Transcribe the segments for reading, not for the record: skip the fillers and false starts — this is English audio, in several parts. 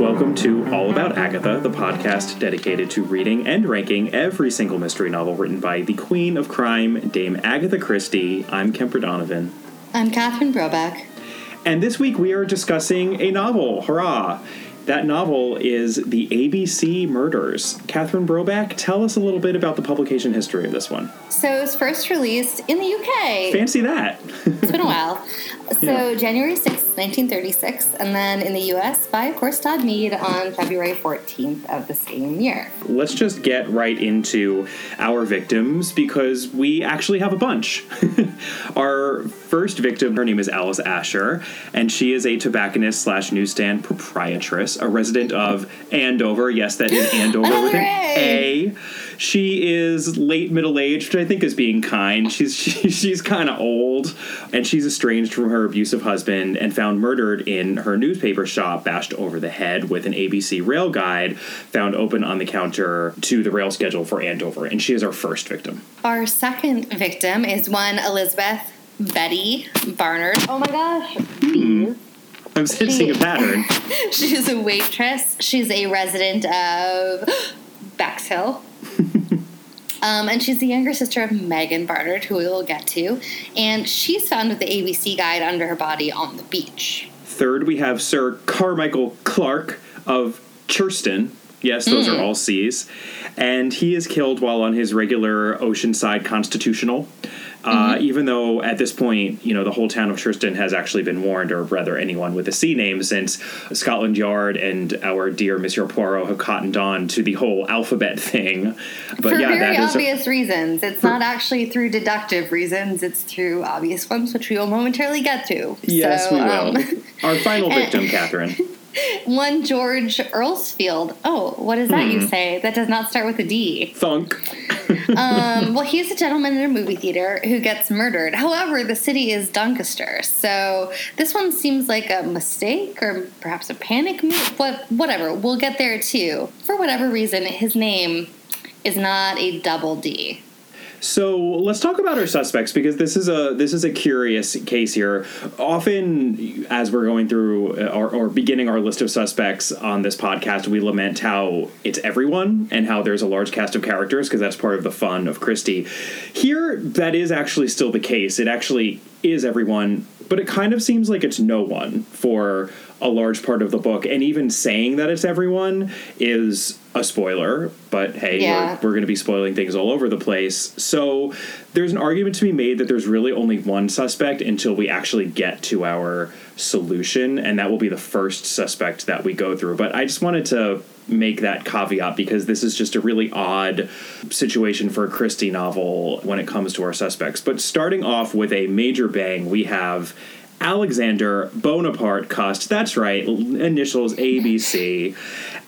Welcome to All About Agatha, the podcast dedicated to reading and ranking every single mystery novel written by the Queen of Crime, Dame Agatha Christie. I'm Kemper Donovan. I'm Catherine Brobeck. And this week we are discussing a novel. Hurrah! That novel is The ABC Murders. Catherine Brobeck, tell us a little bit about the publication history of this one. So it was first released in the UK. Fancy that. It's been a while. So yeah. January 6th, 1936, and then in the U.S. by, of course, Todd Mead on February 14th of the same year. Let's just get right into our victims, because we actually have a bunch. Our first victim, her name is Alice Ascher, and she is a tobacconist/newsstand proprietress, a resident of Andover. Yes, that is Andover with an A. She is late middle-aged, which I think is being kind. She's kind of old, and she's estranged from her abusive husband and found murdered in her newspaper shop, bashed over the head with an ABC rail guide found open on the counter to the rail schedule for Andover. And she is our first victim. Our second victim is one Elizabeth Betty Barnard. Oh, my gosh. Mm. I'm sensing a pattern. She's a waitress. She's a resident of Bexhill. And she's the younger sister of Megan Barnard, who we will get to. And she's found with the ABC guide under her body on the beach. Third, we have Sir Carmichael Clark of Churston. Yes, those are all C's. And he is killed while on his regular Oceanside Constitutional. Even though at this point, you know, the whole town of Tristan has actually been warned, or rather anyone with a C name, since Scotland Yard and our dear Monsieur Poirot have cottoned on to the whole alphabet thing. But for very obvious reasons. It's not actually through deductive reasons. It's through obvious ones, which we will momentarily get to. Yes, so, we will. Our final victim, Catherine. One George Earlsfield. Oh, what is that you say? That does not start with a D. Thunk. Well, he's a gentleman in a movie theater who gets murdered. However, the city is Doncaster, so this one seems like a mistake or perhaps a panic move. Whatever, we'll get there too. For whatever reason, his name is not a double D. So let's talk about our suspects, because this is a curious case here. Often, as we're going through or beginning our list of suspects on this podcast, we lament how it's everyone and how there's a large cast of characters, because that's part of the fun of Christie. Here, that is actually still the case. It actually is everyone, but it kind of seems like it's no one for a large part of the book. And even saying that it's everyone is a spoiler, but hey, we're going to be spoiling things all over the place. So there's an argument to be made that there's really only one suspect until we actually get to our solution, and that will be the first suspect that we go through. But I just wanted to make that caveat, because this is just a really odd situation for a Christie novel when it comes to our suspects. But starting off with a major bang, we have Alexander Bonaparte Cust. That's right, initials ABC.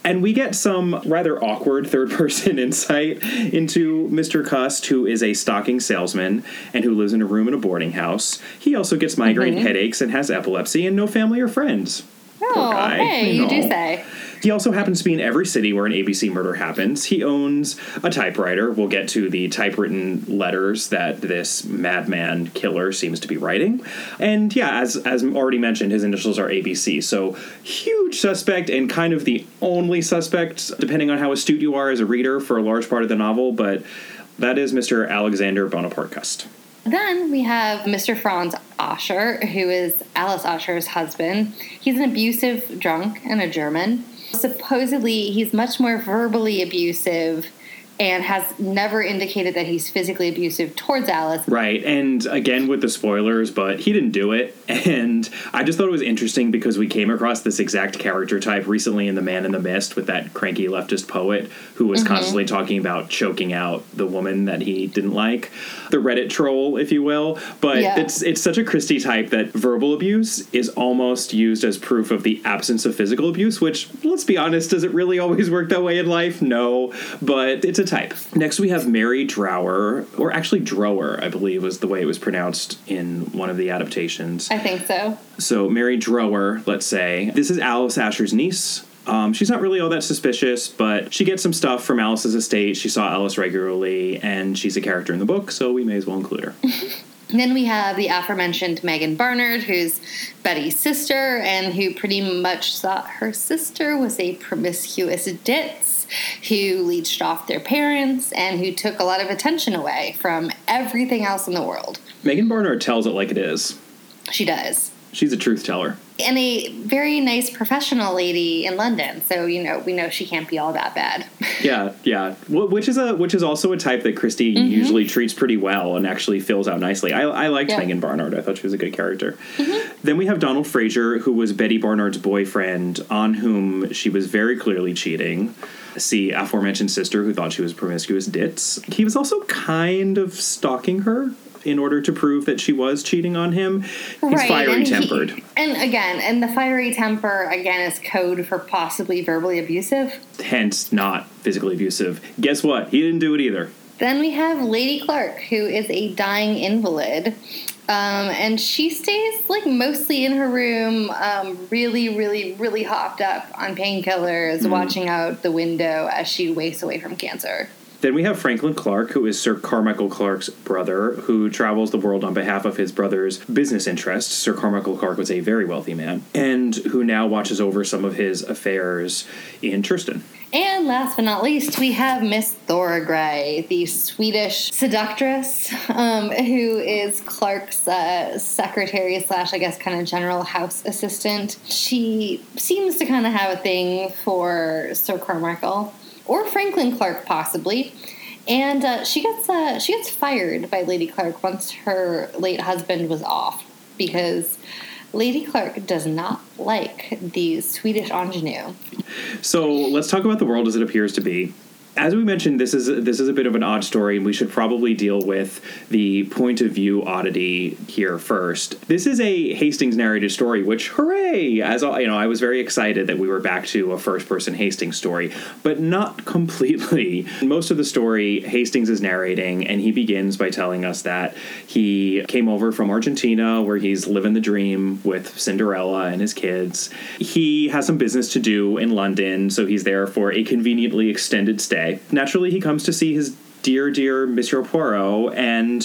And we get some rather awkward third-person insight into Mr. Cust, who is a stocking salesman and who lives in a room in a boarding house. He also gets migraine headaches and has epilepsy and no family or friends. Oh, hey, you do say. He also happens to be in every city where an ABC murder happens. He owns a typewriter. We'll get to the typewritten letters that this madman killer seems to be writing. And yeah, as already mentioned, his initials are ABC. So huge suspect, and kind of the only suspect, depending on how astute you are as a reader, for a large part of the novel. But that is Mr. Alexander Bonaparte Cust. Then we have Mr. Franz Ascher, who is Alice Ascher's husband. He's an abusive drunk and a German. Supposedly, he's much more verbally abusive and has never indicated that he's physically abusive towards Alice. Right, and again with the spoilers, but he didn't do it. And I just thought it was interesting because we came across this exact character type recently in The Man in the Mist with that cranky leftist poet who was constantly talking about choking out the woman that he didn't like. The Reddit troll, if you will. But it's such a Christie type that verbal abuse is almost used as proof of the absence of physical abuse, which, let's be honest, does it really always work that way in life? No, but it's a type. Next, we have Mary Drower, or actually Drower, I believe was the way it was pronounced in one of the adaptations. I think so. So Mary Drower, let's say. This is Alice Ascher's niece. She's not really all that suspicious, but she gets some stuff from Alice's estate. She saw Alice regularly, and she's a character in the book, so we may as well include her. And then we have the aforementioned Megan Barnard, who's Betty's sister, and who pretty much thought her sister was a promiscuous ditz who leached off their parents and who took a lot of attention away from everything else in the world. Megan Barnard tells it like it is. She does. She's a truth teller. And a very nice professional lady in London, so, you know, we know she can't be all that bad. Yeah. Which is also a type that Christie usually treats pretty well and actually fills out nicely. I liked Megan Barnard. I thought she was a good character. Mm-hmm. Then we have Donald Fraser, who was Betty Barnard's boyfriend, on whom she was very clearly cheating. See aforementioned sister, who thought she was promiscuous ditz. He was also kind of stalking her in order to prove that she was cheating on him. He's fiery-tempered. And the fiery temper, again, is code for possibly verbally abusive. Hence, not physically abusive. Guess what? He didn't do it either. Then we have Lady Clark, who is a dying invalid. And she stays, mostly in her room, really, really, really hopped up on painkillers, watching out the window as she wastes away from cancer. Then we have Franklin Clark, who is Sir Carmichael Clark's brother, who travels the world on behalf of his brother's business interests. Sir Carmichael Clark was a very wealthy man, and who now watches over some of his affairs in Tristan. And last but not least, we have Miss Thora Gray, the Swedish seductress, who is Clark's secretary / I guess, kind of general house assistant. She seems to kind of have a thing for Sir Carmichael. Or Franklin Clark, possibly. And she gets fired by Lady Clark once her late husband was off, because Lady Clark does not like the Swedish ingenue. So let's talk about the world as it appears to be. As we mentioned, this is a bit of an odd story, and we should probably deal with the point of view oddity here first. This is a Hastings narrated story, which, hooray! As all, I was very excited that we were back to a first-person Hastings story, but not completely. Most of the story, Hastings is narrating, and he begins by telling us that he came over from Argentina, where he's living the dream with Cinderella and his kids. He has some business to do in London, so he's there for a conveniently extended stay. Naturally, he comes to see his dear Monsieur Poirot, and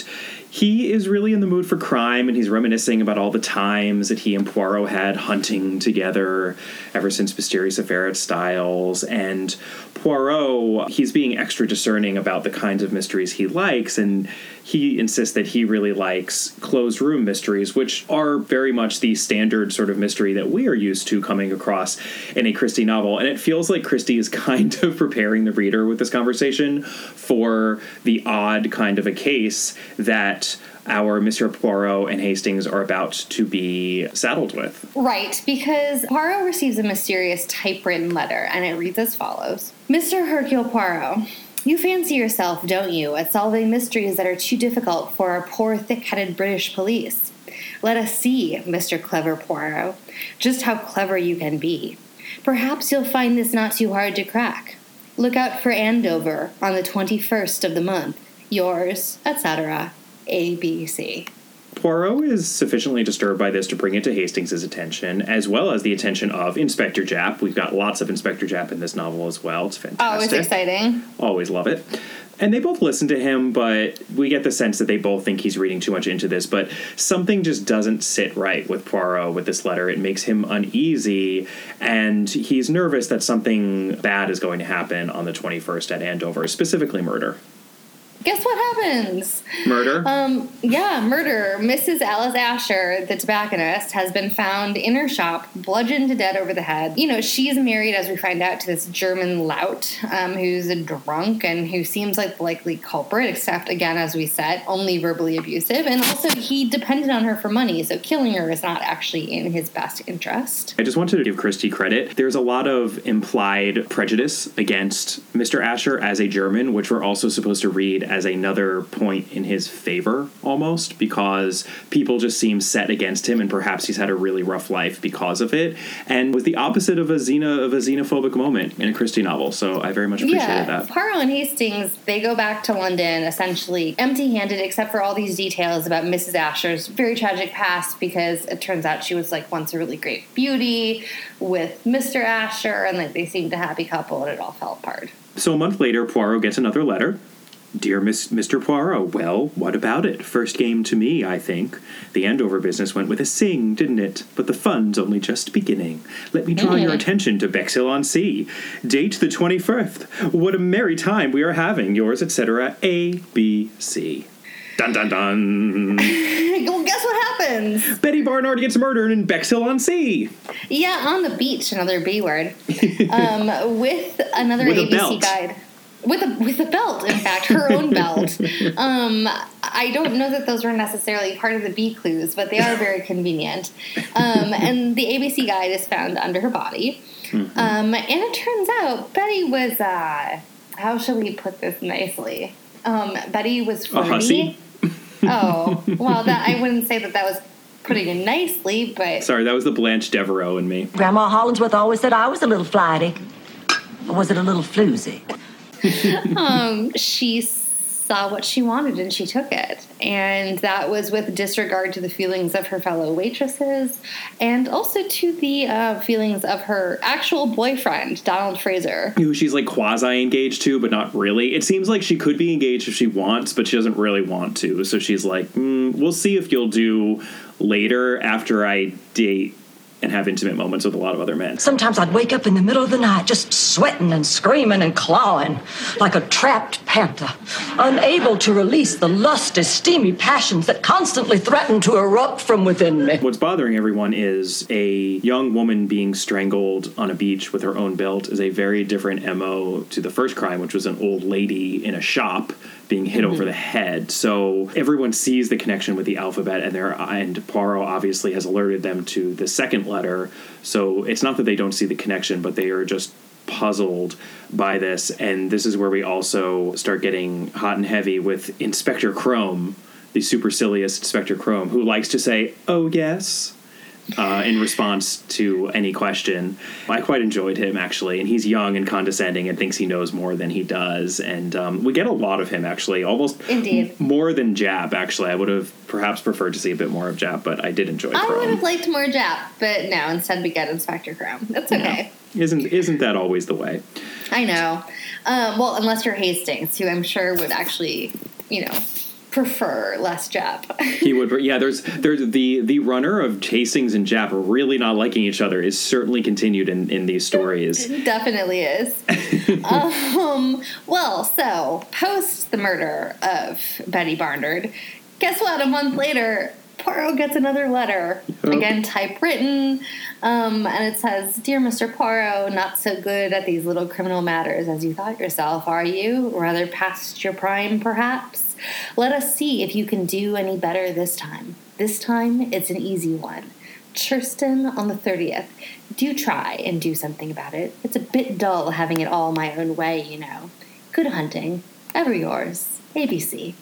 he is really in the mood for crime, and he's reminiscing about all the times that he and Poirot had hunting together ever since Mysterious Affair at Styles. And Poirot, he's being extra discerning about the kinds of mysteries he likes, and he insists that he really likes closed-room mysteries, which are very much the standard sort of mystery that we are used to coming across in a Christie novel. And it feels like Christie is kind of preparing the reader with this conversation for the odd kind of a case that our Monsieur Poirot and Hastings are about to be saddled with. Right, because Poirot receives a mysterious typewritten letter, and it reads as follows. Mr. Hercule Poirot, you fancy yourself, don't you, at solving mysteries that are too difficult for our poor, thick-headed British police. Let us see, Mr. Clever Poirot, just how clever you can be. Perhaps you'll find this not too hard to crack. Look out for Andover on the 21st of the month. Yours, etc., ABC. Poirot is sufficiently disturbed by this to bring it to Hastings' attention, as well as the attention of Inspector Japp. We've got lots of Inspector Japp in this novel as well. It's fantastic. Oh, it's exciting. Always love it. And they both listen to him, but we get the sense that they both think he's reading too much into this. But something just doesn't sit right with Poirot with this letter. It makes him uneasy, and he's nervous that something bad is going to happen on the 21st at Andover, specifically murder. Guess what happens? Murder? Murder. Mrs. Alice Ascher, the tobacconist, has been found in her shop, bludgeoned to death over the head. She's married, as we find out, to this German lout who's a drunk and who seems like the likely culprit, except, again, as we said, only verbally abusive. And also, he depended on her for money, so killing her is not actually in his best interest. I just wanted to give Christie credit. There's a lot of implied prejudice against Mr. Ascher as a German, which we're also supposed to read as another point in his favor, almost, because people just seem set against him, and perhaps he's had a really rough life because of it, and was the opposite of a xenophobic moment in a Christie novel. So I very much appreciated that. Poirot and Hastings, they go back to London essentially empty-handed, except for all these details about Mrs. Asher's very tragic past, because it turns out she was once a really great beauty with Mr. Ascher, and they seemed a happy couple, and it all fell apart. So a month later, Poirot gets another letter. Dear Mr. Poirot, well, what about it? First game to me, I think. The Andover business went with a sing, didn't it? But the fun's only just beginning. Let me draw your attention to Bexhill-on-Sea. Date the 21st. What a merry time we are having. Yours, etc., A.B.C. Dun, dun, dun. Well, guess what happens? Betty Barnard gets murdered in Bexhill-on-Sea. Yeah, on the beach, another B word. With another ABC guide. With a belt, in fact, her own belt. I don't know that those were necessarily part of the B clues, but they are very convenient. And the ABC guide is found under her body. Mm-hmm. And it turns out Betty was, how shall we put this nicely? Betty was flirty. A hussy? Oh, well, I wouldn't say that was putting it nicely, but... Sorry, that was the Blanche Devereaux in me. Grandma Hollingsworth always said I was a little flighty. Or was it a little floozy? She saw what she wanted and she took it, and that was with disregard to the feelings of her fellow waitresses and also to the feelings of her actual boyfriend, Donald Fraser, who she's like quasi engaged to but not really. It seems like she could be engaged if she wants, but she doesn't really want to, so she's like, we'll see if you'll do later after I date and have intimate moments with a lot of other men. Sometimes I'd wake up in the middle of the night just sweating and screaming and clawing like a trapped panther, unable to release the lusty, steamy passions that constantly threatened to erupt from within me. What's bothering everyone is a young woman being strangled on a beach with her own belt is a very different MO to the first crime, which was an old lady in a shop being hit over the head. So everyone sees the connection with the alphabet, and Poirot obviously has alerted them to the second letter. So it's not that they don't see the connection, but they are just puzzled by this. And this is where we also start getting hot and heavy with Inspector Crome, the supercilious Inspector Crome, who likes to say, "Oh, yes," in response to any question. I quite enjoyed him, actually, and he's young and condescending and thinks he knows more than he does, and we get a lot of him, actually, almost more than Japp, actually. I would have perhaps preferred to see a bit more of Japp, but I did enjoy Crome. I would have liked more Japp, but no, instead we get Inspector Crome. That's okay. No. Isn't that always the way? I know. Well, unless you're Hastings, who I'm sure would actually, prefer less Japp. He would, yeah. There's the runner of Hastings and Japp really not liking each other is certainly continued in these stories. It definitely is. Well, so post the murder of Betty Barnard, guess what? A month later, Poirot gets another letter, again typewritten, and it says, "Dear Mr. Poirot, not so good at these little criminal matters as you thought yourself, are you? Rather past your prime, perhaps? Let us see if you can do any better this time. This time, it's an easy one. Churston on the 30th. Do try and do something about it. It's a bit dull having it all my own way, Good hunting. Ever yours. ABC."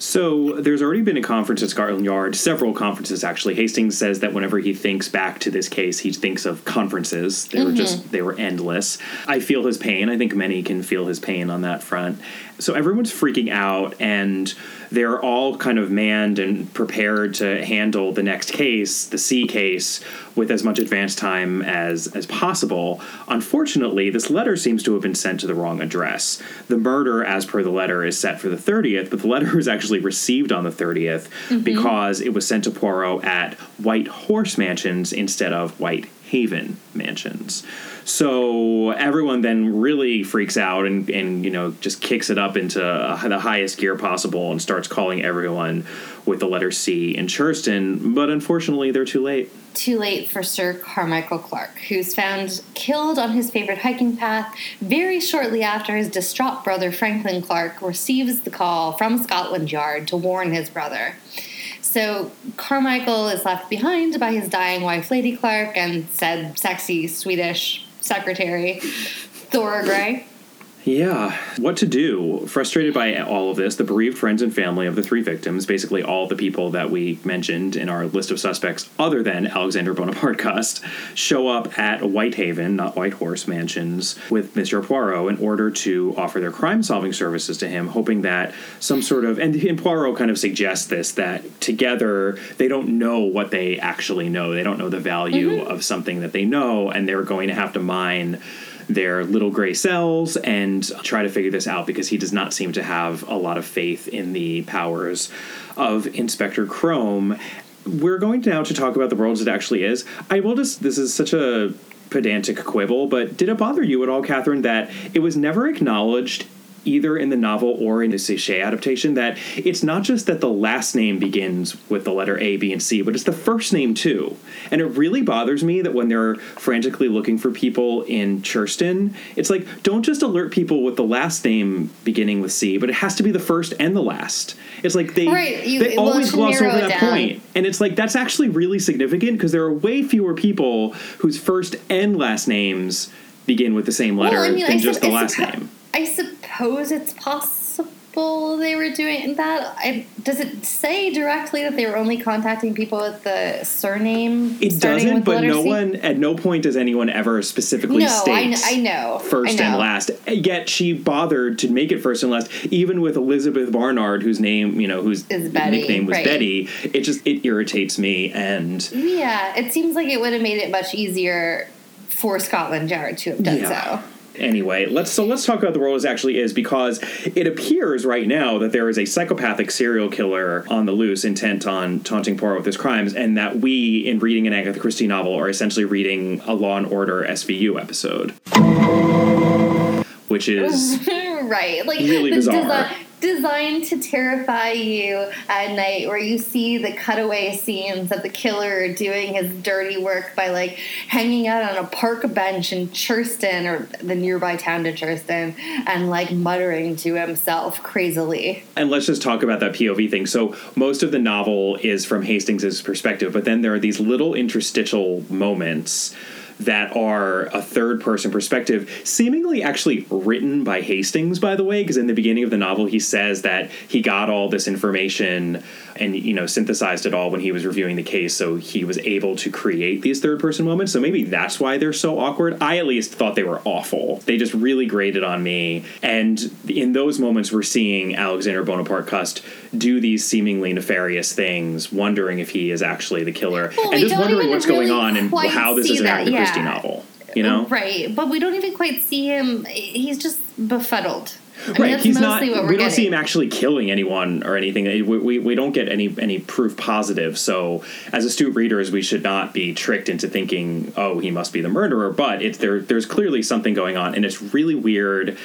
So there's already been a conference at Scotland Yard, several conferences, actually. Hastings says that whenever he thinks back to this case, he thinks of conferences. They were they were endless. I feel his pain. I think many can feel his pain on that front. So everyone's freaking out, and they're all kind of manned and prepared to handle the next case, the C case, with as much advance time as possible. Unfortunately, this letter seems to have been sent to the wrong address. The murder, as per the letter, is set for the 30th, but the letter is actually received on the 30th because it was sent to Poirot at White Horse Mansions instead of White Haven Mansions. So everyone then really freaks out and just kicks it up into the highest gear possible and starts calling everyone with the letter C in Churston, but unfortunately they're too late. Too late for Sir Carmichael Clark, who's found killed on his favorite hiking path very shortly after his distraught brother Franklin Clark receives the call from Scotland Yard to warn his brother. So Carmichael is left behind by his dying wife, Lady Clark, and said sexy Swedish secretary, Thora Gray. Yeah. What to do? Frustrated by all of this, the bereaved friends and family of the three victims, basically all the people that we mentioned in our list of suspects other than Alexander Bonaparte Cust, show up at Whitehaven, not White Horse Mansions, with Monsieur Poirot in order to offer their crime-solving services to him, hoping that some sort of... And Poirot kind of suggests this, that together they don't know what they actually know. They don't know the value of something that they know, and they're going to have to mine their little gray cells and try to figure this out, because he does not seem to have a lot of faith in the powers of Inspector Crome. We're going now to talk about the world as it actually is. I will just, this is such a pedantic quibble, but did it bother you at all, Catherine, that it was never acknowledged either in the novel or in the Suchet adaptation that it's not just that the last name begins with the letter A, B, and C, but it's the first name too? And it really bothers me that when they're frantically looking for people in Churston, it's like, don't just alert people with the last name beginning with C, but it has to be the first and the last. It's like they always gloss over that point. And it's like, that's actually really significant, because there are way fewer people whose first and last names begin with the same letter than just the last name. I suppose it's possible they were doing that. Does it say directly that they were only contacting people with the surname? It doesn't, but at no point does anyone ever specifically state first and last. Yet she bothered to make it first and last, even with Elizabeth Barnard, whose name, whose nickname was Betty. It irritates me. And yeah, it seems like it would have made it much easier for Scotland Yard to have done so. Anyway, let's talk about the world as actually is, because it appears right now that there is a psychopathic serial killer on the loose, intent on taunting Poirot with his crimes, and that we, in reading an Agatha Christie novel, are essentially reading a Law and Order SVU episode, which is really bizarre. Designed to terrify you at night, where you see the cutaway scenes of the killer doing his dirty work by, hanging out on a park bench in Churston, or the nearby town to Churston, and, muttering to himself crazily. And let's just talk about that POV thing. So most of the novel is from Hastings' perspective, but then there are these little interstitial moments that are a third-person perspective, seemingly actually written by Hastings, by the way, because in the beginning of the novel he says that he got all this information and, synthesized it all when he was reviewing the case, so he was able to create these third-person moments, so maybe that's why they're so awkward. I at least thought they were awful. They just really grated on me, and in those moments we're seeing Alexander Bonaparte Cust do these seemingly nefarious things, wondering if he is actually the killer, and just wondering what's really going on and how this is an Agatha Christie novel, Right, but we don't even quite see him. He's just befuddled. We don't see him actually killing anyone or anything. We don't get any proof positive. So as astute readers, we should not be tricked into thinking, oh, he must be the murderer. But there's clearly something going on, and it's really weird.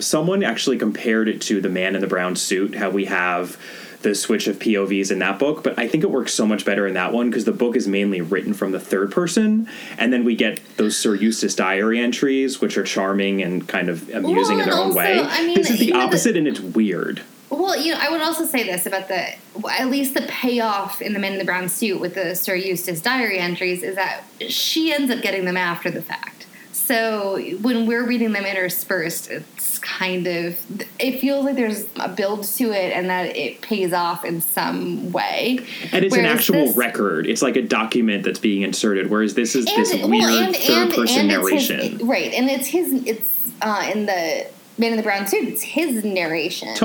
Someone actually compared it to The Man in the Brown Suit, how we have the switch of POVs in that book, but I think it works so much better in that one because the book is mainly written from the third person, and then we get those Sir Eustace diary entries, which are charming and kind of amusing in their own way. I mean, this is the opposite, and it's weird. Well, I would also say this about at least the payoff in The Man in the Brown Suit with the Sir Eustace diary entries is that she ends up getting them after the fact. So when we're reading them interspersed, it's kind of, it feels like there's a build to it and that it pays off in some way. And it's an actual record. It's like a document that's being inserted, whereas this is weird third-person narration. And in The Man in the Brown Suit, it's his narration of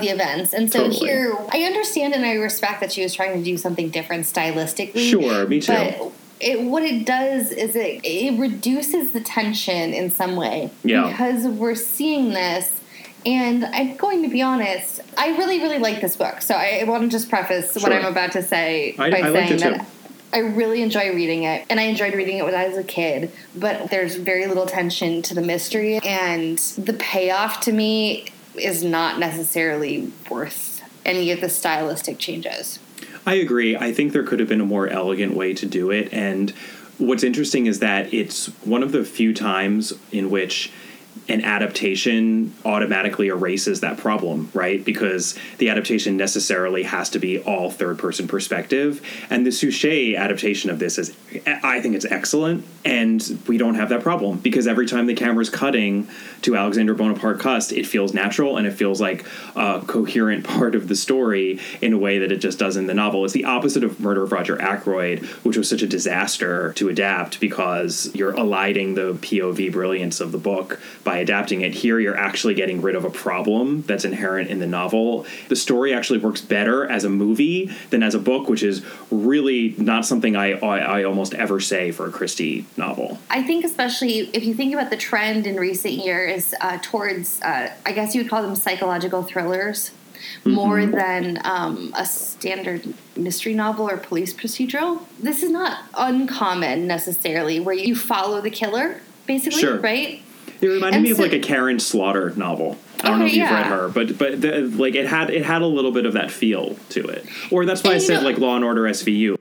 the events. And so here, I understand and I respect that she was trying to do something different stylistically. Sure, me too. But what it does is it reduces the tension in some way because we're seeing this, and I'm going to be honest, I really, really like this book. So I want to just preface what I'm about to say by saying that I really enjoy reading it, and I enjoyed reading it when I was a kid, but there's very little tension to the mystery, and the payoff to me is not necessarily worth any of the stylistic changes. I agree. I think there could have been a more elegant way to do it. And what's interesting is that it's one of the few times in which an adaptation automatically erases that problem, right? Because the adaptation necessarily has to be all third-person perspective. And the Suchet adaptation of this is, I think it's excellent. And we don't have that problem because every time the camera's cutting to Alexander Bonaparte Cust, it feels natural and it feels like a coherent part of the story in a way that it just does in the novel. It's the opposite of Murder of Roger Ackroyd, which was such a disaster to adapt because you're eliding the POV brilliance of the book by adapting it. Here, you're actually getting rid of a problem that's inherent in the novel. The story actually works better as a movie than as a book, which is really not something I almost ever say for a Christie novel. I think especially if you think about the trend in recent years towards, I guess you would call them psychological thrillers, more than a standard mystery novel or police procedural. This is not uncommon necessarily, where you follow the killer, basically, sure. Right? It reminded me of like a Karen Slaughter novel. I don't know if you've read her, but the, like it had a little bit of that feel to it. Or that's why I said like Law and Order SVU.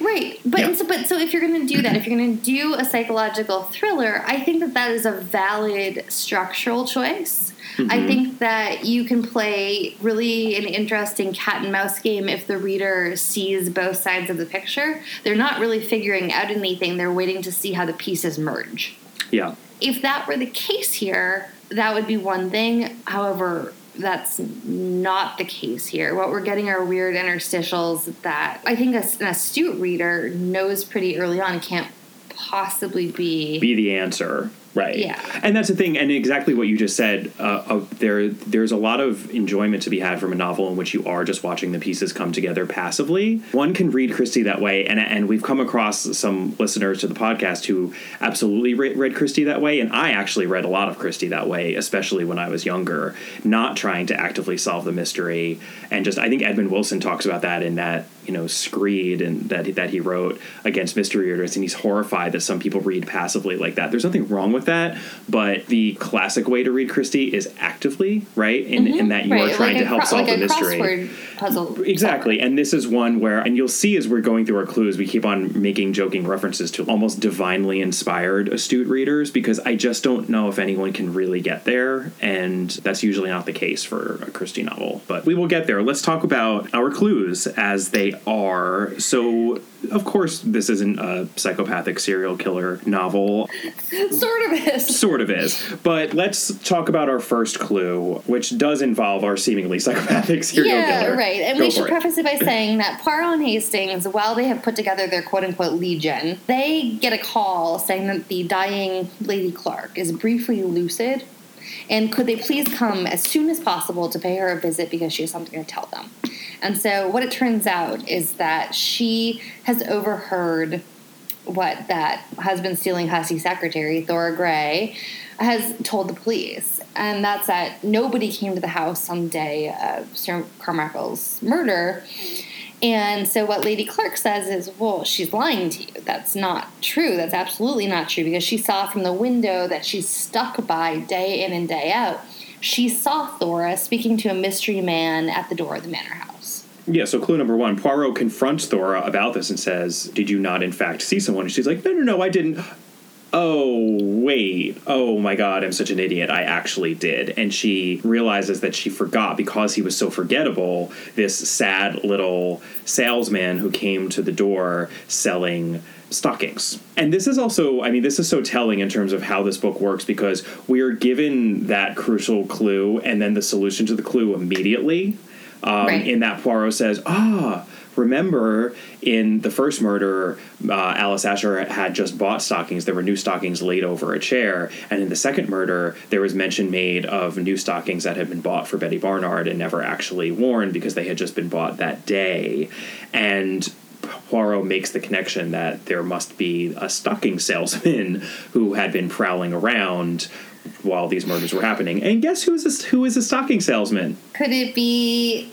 Right, but so if you're going to do that, if you're going to do a psychological thriller, I think that is a valid structural choice. Mm-hmm. I think that you can play really an interesting cat and mouse game if the reader sees both sides of the picture. They're not really figuring out anything. They're waiting to see how the pieces merge. Yeah. If that were the case here, that would be one thing. However, that's not the case here. What we're getting are weird interstitials that I think an astute reader knows pretty early on can't possibly be the answer. Right. Yeah. And that's the thing. And exactly what you just said, there's a lot of enjoyment to be had from a novel in which you are just watching the pieces come together passively. One can read Christie that way. And we've come across some listeners to the podcast who absolutely read Christie that way. And I actually read a lot of Christie that way, especially when I was younger, not trying to actively solve the mystery. And just I think Edmund Wilson talks about that in that, you know, screed and that he wrote against mystery readers. And he's horrified that some people read passively like that. There's nothing wrong with that, but the classic way to read Christie is actively, right? In that you are trying to help solve the mystery. Crossword puzzle. Exactly. And this is one where, and you'll see as we're going through our clues, we keep on making joking references to almost divinely inspired astute readers, because I just don't know if anyone can really get there. And that's usually not the case for a Christie novel, but we will get there. Let's talk about our clues as they are. So, of course, this isn't a psychopathic serial killer novel. Sort of is. But let's talk about our first clue, which does involve our seemingly psychopathic serial killer. Yeah, right. And we should preface it by saying that Poirot and Hastings, while they have put together their quote-unquote legion, they get a call saying that the dying Lady Clark is briefly lucid, and could they please come as soon as possible to pay her a visit because she has something to tell them. And so what it turns out is that she has overheard what that husband-stealing hussy secretary, Thora Gray, has told the police. And that's that nobody came to the house on the day of Sir Carmichael's murder. And so what Lady Clark says is, well, she's lying to you. That's not true. That's absolutely not true, because she saw from the window that she's stuck by day in and day out. She saw Thora speaking to a mystery man at the door of the manor house. Yeah, so clue number one, Poirot confronts Thora about this and says, did you not in fact see someone? And she's like, no, I didn't. Oh, wait. Oh, my God, I'm such an idiot. I actually did. And she realizes that she forgot, because he was so forgettable, this sad little salesman who came to the door selling stockings. And this is also, I mean, this is so telling in terms of how this book works, because we are given that crucial clue and then the solution to the clue immediately. In that Poirot says, remember in the first murder, Alice Ascher had just bought stockings. There were new stockings laid over a chair. And in the second murder, there was mention made of new stockings that had been bought for Betty Barnard and never actually worn because they had just been bought that day. And Poirot makes the connection that there must be a stocking salesman who had been prowling around while these murders were happening. And guess who is a stocking salesman? Could it be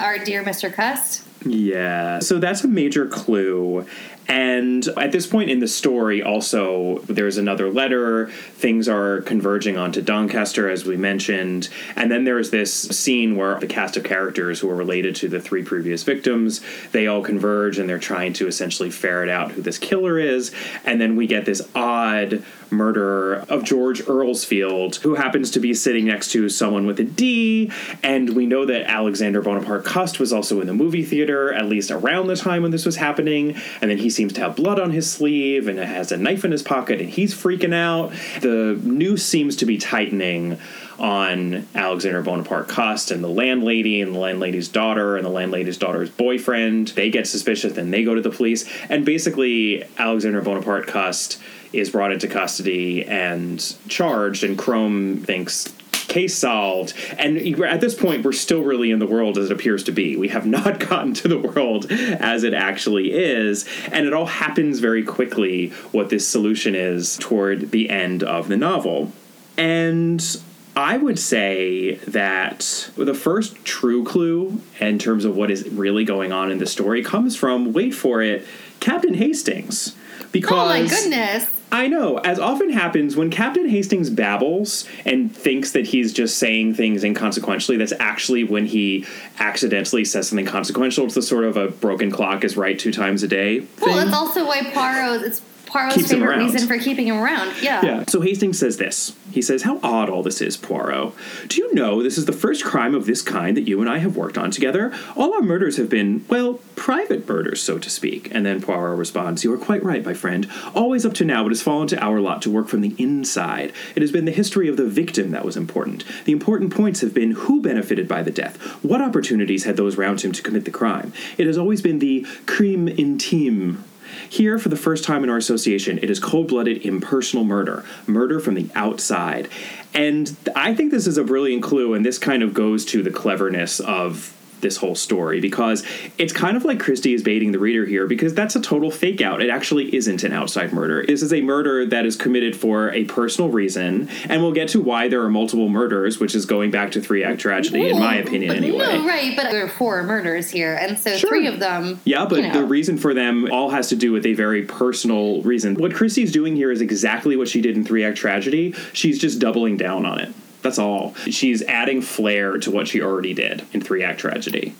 our dear Mr. Cust? Yeah. So that's a major clue. And at this point in the story, also, there's another letter. Things are converging onto Doncaster, as we mentioned. And then there is this scene where the cast of characters who are related to the three previous victims, they all converge, and they're trying to essentially ferret out who this killer is. And then we get this odd murder of George Earlsfield, who happens to be sitting next to someone with a D. And we know that Alexander Bonaparte Cust was also in the movie theater. later, at least around the time when this was happening, and then he seems to have blood on his sleeve and has a knife in his pocket, and he's freaking out. The noose seems to be tightening on Alexander Bonaparte Cust and the landlady and the landlady's daughter and the landlady's daughter's boyfriend. They get suspicious and they go to the police. And basically, Alexander Bonaparte Cust is brought into custody and charged, and Crome thinks case solved. And at this point, we're still really in the world as it appears to be. We have not gotten to the world as it actually is. And it all happens very quickly, what this solution is, toward the end of the novel. And I would say that the first true clue in terms of what is really going on in the story comes from, wait for it, Captain Hastings. Because, oh my goodness. I know, as often happens, when Captain Hastings babbles and thinks that he's just saying things inconsequentially, that's actually when he accidentally says something consequential. It's the sort of a broken clock is right 2 times a day thing. Well, that's also why Poirot's favorite reason for keeping him around. Yeah. So Hastings says this. He says, "How odd all this is, Poirot. Do you know this is the first crime of this kind that you and I have worked on together? All our murders have been, well, private murders, so to speak." And then Poirot responds, "You are quite right, my friend. Always up to now, it has fallen to our lot to work from the inside. It has been the history of the victim that was important. The important points have been who benefited by the death, what opportunities had those round him to commit the crime. It has always been the crime intime. Here, for the first time in our association, it is cold-blooded, impersonal murder. Murder from the outside." And I think this is a brilliant clue, and this kind of goes to the cleverness of this whole story, because it's kind of like Christie is baiting the reader here, because that's a total fake out. It actually isn't an outside murder. This is a murder that is committed for a personal reason, and we'll get to why there are multiple murders, which is going back to Three Act Tragedy, in my opinion, anyway. No, right, but there are 4 murders here, and so sure. 3 of them... Yeah, but the reason for them all has to do with a very personal reason. What Christie's doing here is exactly what she did in Three Act Tragedy. She's just doubling down on it. That's all. She's adding flair to what she already did in Three Act Tragedy.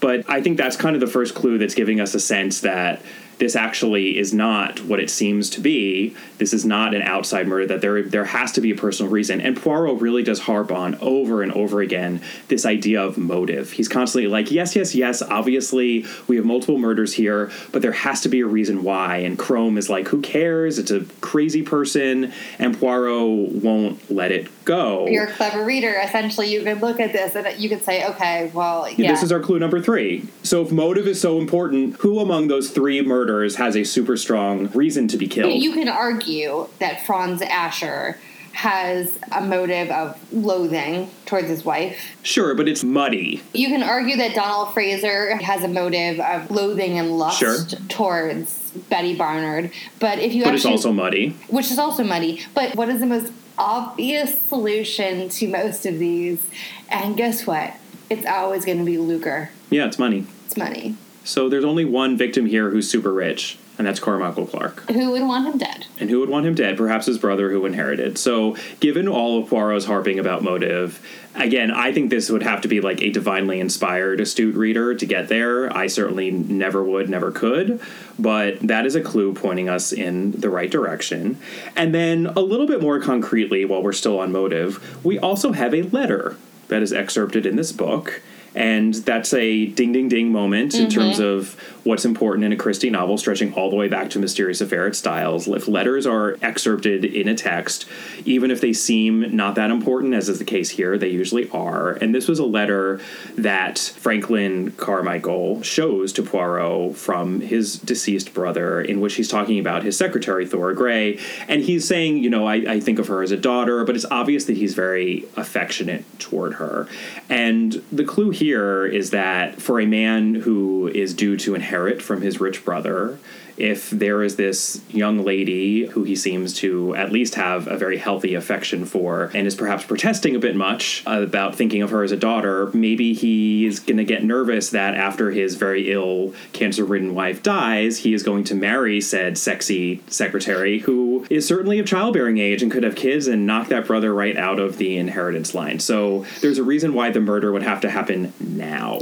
But I think that's kind of the first clue that's giving us a sense that this actually is not what it seems to be. This is not an outside murder, that there has to be a personal reason. And Poirot really does harp on over and over again this idea of motive. He's constantly like, yes, obviously we have multiple murders here, but there has to be a reason why. And Crome is like, who cares? It's a crazy person. And Poirot won't let it go. You're a clever reader. Essentially, you can look at this and you can say, okay, well, yeah. This is our clue number 3. So if motive is so important, who among those 3 murders has a super strong reason to be killed? You can argue that Franz Ascher has a motive of loathing towards his wife. Sure, but it's muddy. You can argue that Donald Fraser has a motive of loathing and lust towards Betty Barnard. But if you actually... it's also muddy. Which is also muddy. But what is the most obvious solution to most of these? And guess what? It's always going to be lucre. Yeah, it's money. It's money. So there's only one victim here who's super rich, and that's Carmichael Clark. Who would want him dead? And who would want him dead? Perhaps his brother, who inherited. So given all of Poirot's harping about motive, again, I think this would have to be like a divinely inspired, astute reader to get there. I certainly never would, never could. But that is a clue pointing us in the right direction. And then a little bit more concretely, while we're still on motive, we also have a letter that is excerpted in this book. And that's a ding-ding-ding moment in terms of what's important in a Christie novel, stretching all the way back to Mysterious Affair at Styles. If letters are excerpted in a text, even if they seem not that important, as is the case here, they usually are. And this was a letter that Franklin Carmichael shows to Poirot from his deceased brother, in which he's talking about his secretary, Thora Gray. And he's saying, you know, I think of her as a daughter, but it's obvious that he's very affectionate toward her. And the clue here is that for a man who is due to inherit from his rich brother, if there is this young lady who he seems to at least have a very healthy affection for and is perhaps protesting a bit much about thinking of her as a daughter, maybe he is going to get nervous that after his very ill, cancer-ridden wife dies, he is going to marry said sexy secretary, who is certainly of childbearing age and could have kids, and knock that brother right out of the inheritance line. So there's a reason why the murder would have to happen now.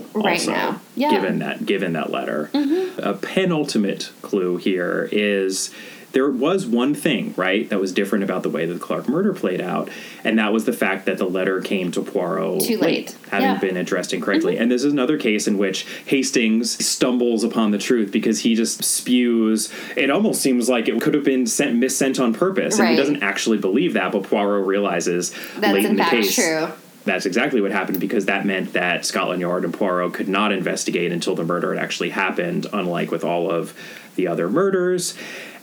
Given that letter. A penultimate clue here is there was one thing, right, that was different about the way that the Clark murder played out, and that was the fact that the letter came to Poirot too late, having been addressed incorrectly. Mm-hmm. And this is another case in which Hastings stumbles upon the truth because he just spews. It almost seems like it could have been missent on purpose, and he doesn't actually believe that, but Poirot realizes that's late in the case. True. That's exactly what happened, because that meant that Scotland Yard and Poirot could not investigate until the murder had actually happened, unlike with all of the other murders.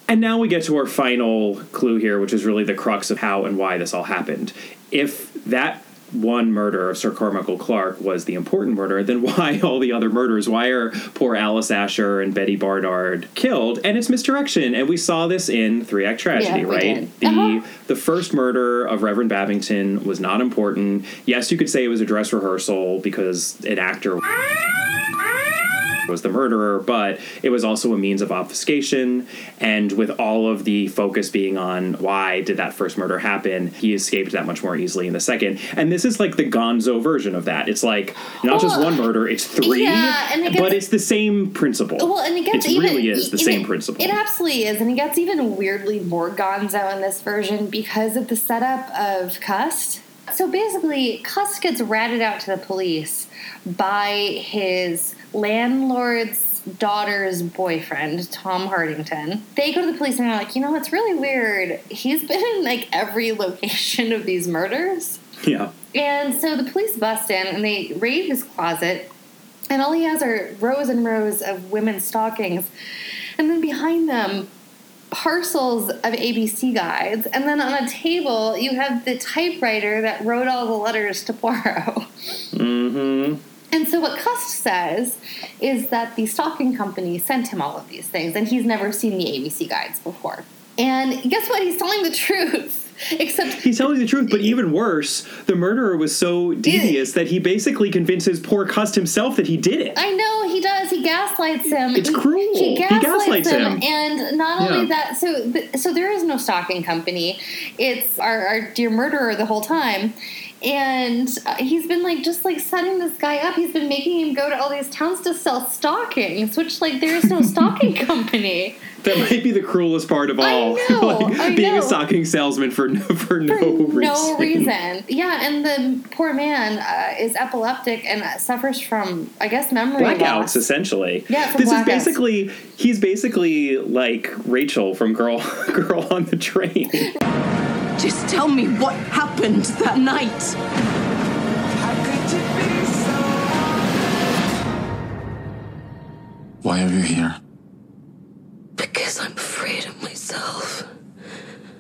And now we get to our final clue here, which is really the crux of how and why this all happened. If that one murder of Sir Carmichael Clark was the important murder, then why all the other murders? Why are poor Alice Ascher and Betty Barnard killed? And it's misdirection. And we saw this in Three Act Tragedy, right? The first murder of Reverend Babington was not important. Yes, you could say it was a dress rehearsal because an actor was the murderer, but it was also a means of obfuscation. And with all of the focus being on why did that first murder happen, he escaped that much more easily in the second. And this is like the Gonzo version of that. It's like not just one murder, it's three, and it gets, but it's the same principle. Well, and it gets same principle. It absolutely is. And it gets even weirdly more Gonzo in this version because of the setup of Cust. So basically, Cust gets ratted out to the police by his landlord's daughter's boyfriend, Tom Hardington. They go to the police and they're like, you know, it's really weird. He's been in, like, every location of these murders. Yeah. And so the police bust in and they raid his closet. And all he has are rows and rows of women's stockings. And then behind them, parcels of ABC guides. And then on a table, you have the typewriter that wrote all the letters to Poirot. Mm-hmm. And so what Cust says is that the stocking company sent him all of these things, and he's never seen the ABC guides before. And guess what? He's telling the truth. Except he's telling the truth, but even worse, the murderer was so devious that he basically convinces poor Cust himself that he did it. I know, he does. He gaslights him. It's cruel. He gaslights him. And not only that, so there is no stocking company. It's our dear murderer the whole time. And he's been, like, just, like, setting this guy up. He's been making him go to all these towns to sell stockings, which, like, there is no stocking company. That might be the cruelest part of all. I know, being a stocking salesman for no reason. Yeah, and the poor man is epileptic and suffers from, I guess, memory blackouts, essentially. Yeah, this is basically, he's basically like Rachel from Girl on the Train. Just tell me what happened that night. How could it be so? Why are you here? Because I'm afraid of myself.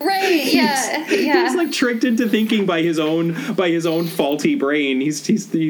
Right, yeah, He's like tricked into thinking by his own faulty brain. He's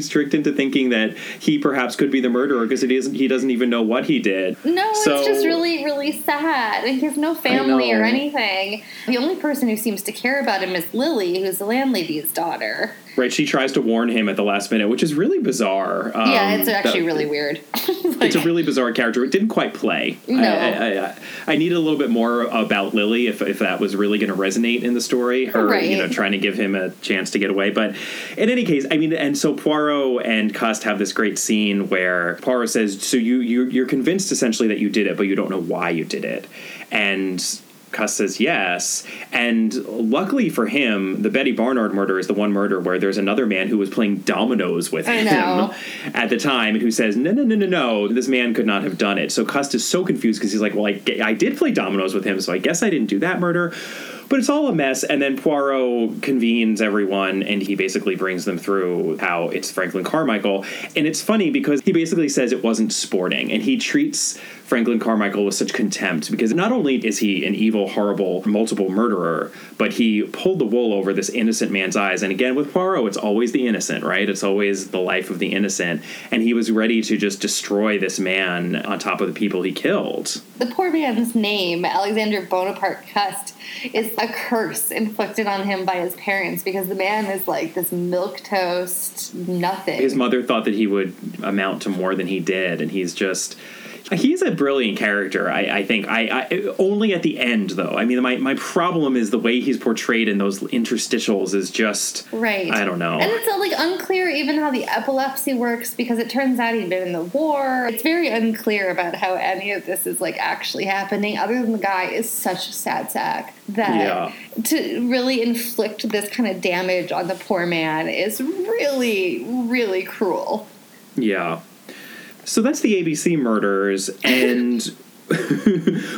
tricked into thinking that he perhaps could be the murderer because he doesn't even know what he did. No, so, it's just really, really sad. And he has no family or anything. The only person who seems to care about him is Lily, who's the landlady's daughter. Right, she tries to warn him at the last minute, which is really bizarre. It's actually really weird. It's a really bizarre character. It didn't quite play. No. I needed a little bit more about Lily if that was really going to resonate in the story. Her, trying to give him a chance to get away. But in any case, I mean, and so Poirot and Cust have this great scene where Poirot says, so you're convinced essentially that you did it, but you don't know why you did it. And Cust says yes, and luckily for him, the Betty Barnard murder is the one murder where there's another man who was playing dominoes with him at the time, and who says, no, this man could not have done it. So Cust is so confused because he's like, well, I did play dominoes with him, so I guess I didn't do that murder. But it's all a mess, and then Poirot convenes everyone, and he basically brings them through how it's Franklin Carmichael. And it's funny because he basically says it wasn't sporting, and he treats Franklin Carmichael with such contempt because not only is he an evil, horrible, multiple murderer, but he pulled the wool over this innocent man's eyes. And again, with Poirot, it's always the innocent, right? It's always the life of the innocent. And he was ready to just destroy this man on top of the people he killed. The poor man's name, Alexander Bonaparte Cust, is a curse inflicted on him by his parents because the man is like this milquetoast nothing. His mother thought that he would amount to more than he did, and he's just He's a brilliant character, I think. I only at the end, though. I mean, my problem is the way he's portrayed in those interstitials is just... Right. I don't know. And it's, like, unclear even how the epilepsy works, because it turns out he'd been in the war. It's very unclear about how any of this is, like, actually happening, other than the guy is such a sad sack that to really inflict this kind of damage on the poor man is really, really cruel. Yeah. So that's the ABC Murders, and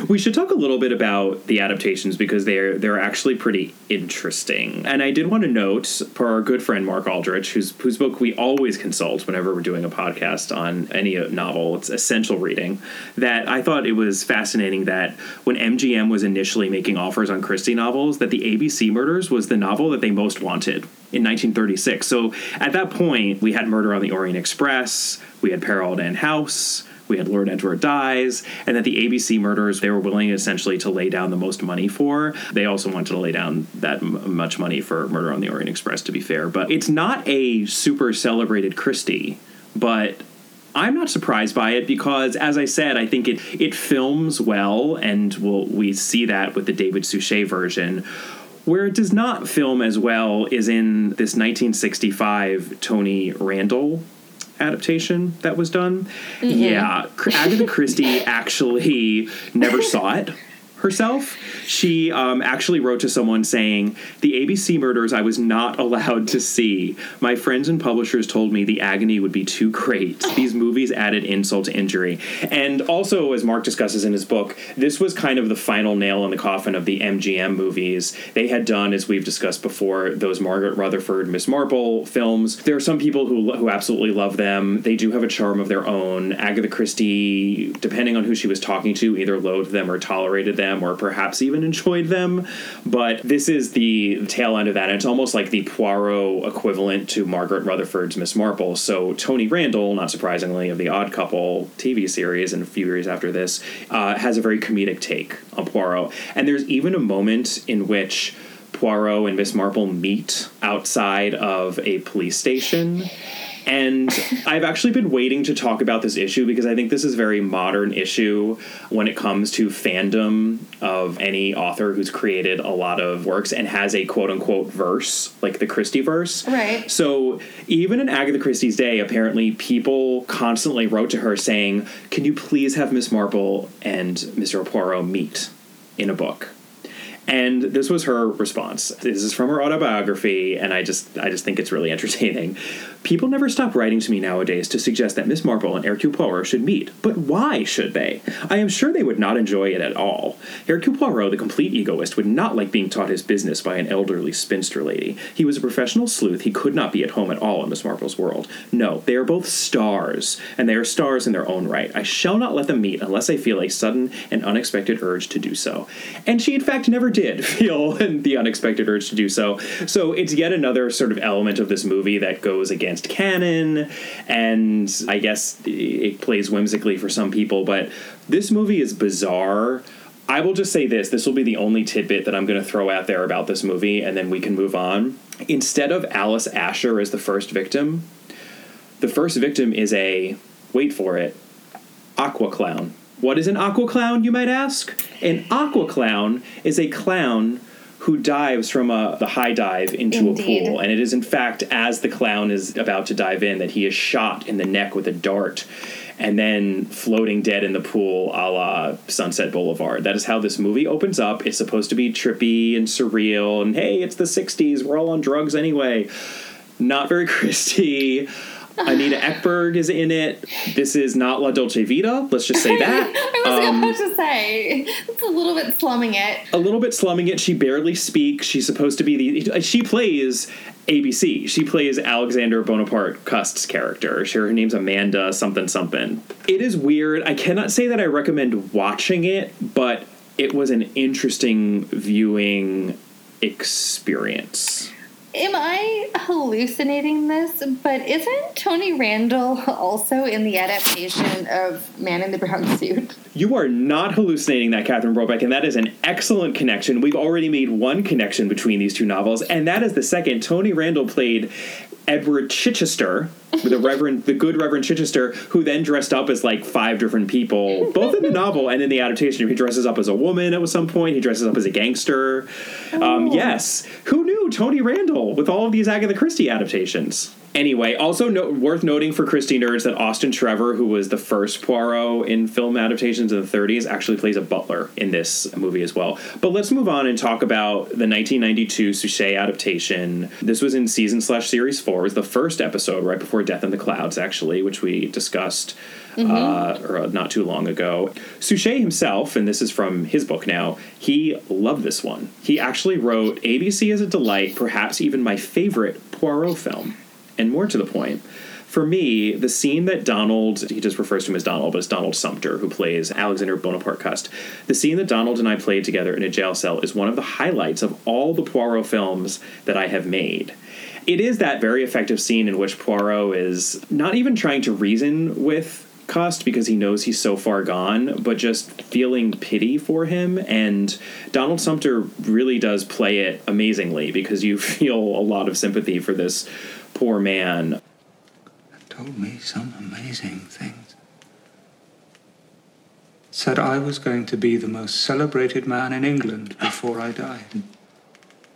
we should talk a little bit about the adaptations, because they're actually pretty interesting. And I did want to note, for our good friend Mark Aldrich, whose book we always consult whenever we're doing a podcast on any novel, it's essential reading, that I thought it was fascinating that when MGM was initially making offers on Christie novels, that the ABC Murders was the novel that they most wanted in 1936. So at that point, we had Murder on the Orient Express, we had Perrault and House, we had Lord Edward Dies, and that the ABC Murders, they were willing essentially to lay down the most money for. They also wanted to lay down that much money for Murder on the Orient Express, to be fair. But it's not a super celebrated Christie, but I'm not surprised by it because, as I said, I think it films well, and we see that with the David Suchet version. Where it does not film as well is in this 1965 Tony Randall adaptation that was done. Mm-hmm. Yeah, Agatha Christie actually never saw it herself. She actually wrote to someone saying, "The ABC Murders I was not allowed to see. My friends and publishers told me the agony would be too great. These movies added insult to injury." And also, as Mark discusses in his book, this was kind of the final nail in the coffin of the MGM movies. They had done, as we've discussed before, those Margaret Rutherford, Miss Marple films. There are some people who absolutely love them. They do have a charm of their own. Agatha Christie, depending on who she was talking to, either loathed them or tolerated them, or perhaps even enjoyed them. But this is the tail end of that. And it's almost like the Poirot equivalent to Margaret Rutherford's Miss Marple. So Tony Randall, not surprisingly, of the Odd Couple TV series and a few years after this, has a very comedic take on Poirot. And there's even a moment in which Poirot and Miss Marple meet outside of a police station. And I've actually been waiting to talk about this issue because I think this is a very modern issue when it comes to fandom of any author who's created a lot of works and has a quote-unquote verse, like the Christie verse. Right. So even in Agatha Christie's day, apparently people constantly wrote to her saying, "Can you please have Miss Marple and Mr. Poirot meet in a book?" And this was her response. This is from her autobiography, and I just think it's really entertaining. "People never stop writing to me nowadays to suggest that Miss Marple and Hercule Poirot should meet. But why should they? I am sure they would not enjoy it at all. Hercule Poirot, the complete egoist, would not like being taught his business by an elderly spinster lady. He was a professional sleuth. He could not be at home at all in Miss Marple's world. No, they are both stars, and they are stars in their own right. I shall not let them meet unless I feel a sudden and unexpected urge to do so." And she, in fact, never did feel the unexpected urge to do so. So it's yet another sort of element of this movie that goes against canon, and I guess it plays whimsically for some people, but this movie is bizarre. I will just say this will be the only tidbit that I'm going to throw out there about this movie, and then we can move on. Instead of Alice Ascher as the first victim is a, wait for it, aqua clown. What is an aqua clown, you might ask? An aqua clown is a clown who dives from the high dive into a pool. And it is, in fact, as the clown is about to dive in, that he is shot in the neck with a dart and then floating dead in the pool a la Sunset Boulevard. That is how this movie opens up. It's supposed to be trippy and surreal. And, hey, it's the 60s. We're all on drugs anyway. Not very Christie. Anita Ekberg is in it. This is not La Dolce Vita. Let's just say that. I was about to say, it's a little bit slumming it. A little bit slumming it. She barely speaks. She's supposed to be she plays ABC. She plays Alexander Bonaparte Cust's character. Her name's Amanda something something. It is weird. I cannot say that I recommend watching it, but it was an interesting viewing experience. Am I hallucinating this? But isn't Tony Randall also in the adaptation of Man in the Brown Suit? You are not hallucinating that, Catherine Brobeck, and that is an excellent connection. We've already made one connection between these two novels, and that is the second. Tony Randall played Edward Chichester, the good Reverend Chichester, who then dressed up as like 5 different people, both in the novel and in the adaptation. He dresses up as a woman at some point. He dresses up as a gangster. Yes. Who knew Tony Randall with all of these Agatha Christie adaptations? Anyway, also worth noting for Christie nerds that Austin Trevor, who was the first Poirot in film adaptations in the 30s, actually plays a butler in this movie as well. But let's move on and talk about the 1992 Suchet adaptation. This was in season/series 4. It was the first episode right before Death in the Clouds, actually, which we discussed not too long ago. Suchet himself, and this is from his book now, he loved this one. He actually wrote, "ABC is a delight, perhaps even my favorite Poirot film. And more to the point, for me, the scene that Donald, he just refers to him as Donald, but it's Donald Sumpter, who plays Alexander Bonaparte Cust. The scene that Donald and I played together in a jail cell is one of the highlights of all the Poirot films that I have made. It is that very effective scene in which Poirot is not even trying to reason with Cust because he knows he's so far gone, but just feeling pity for him. And Donald Sumpter really does play it amazingly because you feel a lot of sympathy for this poor man. It told me some amazing things. It said I was going to be the most celebrated man in England before I died.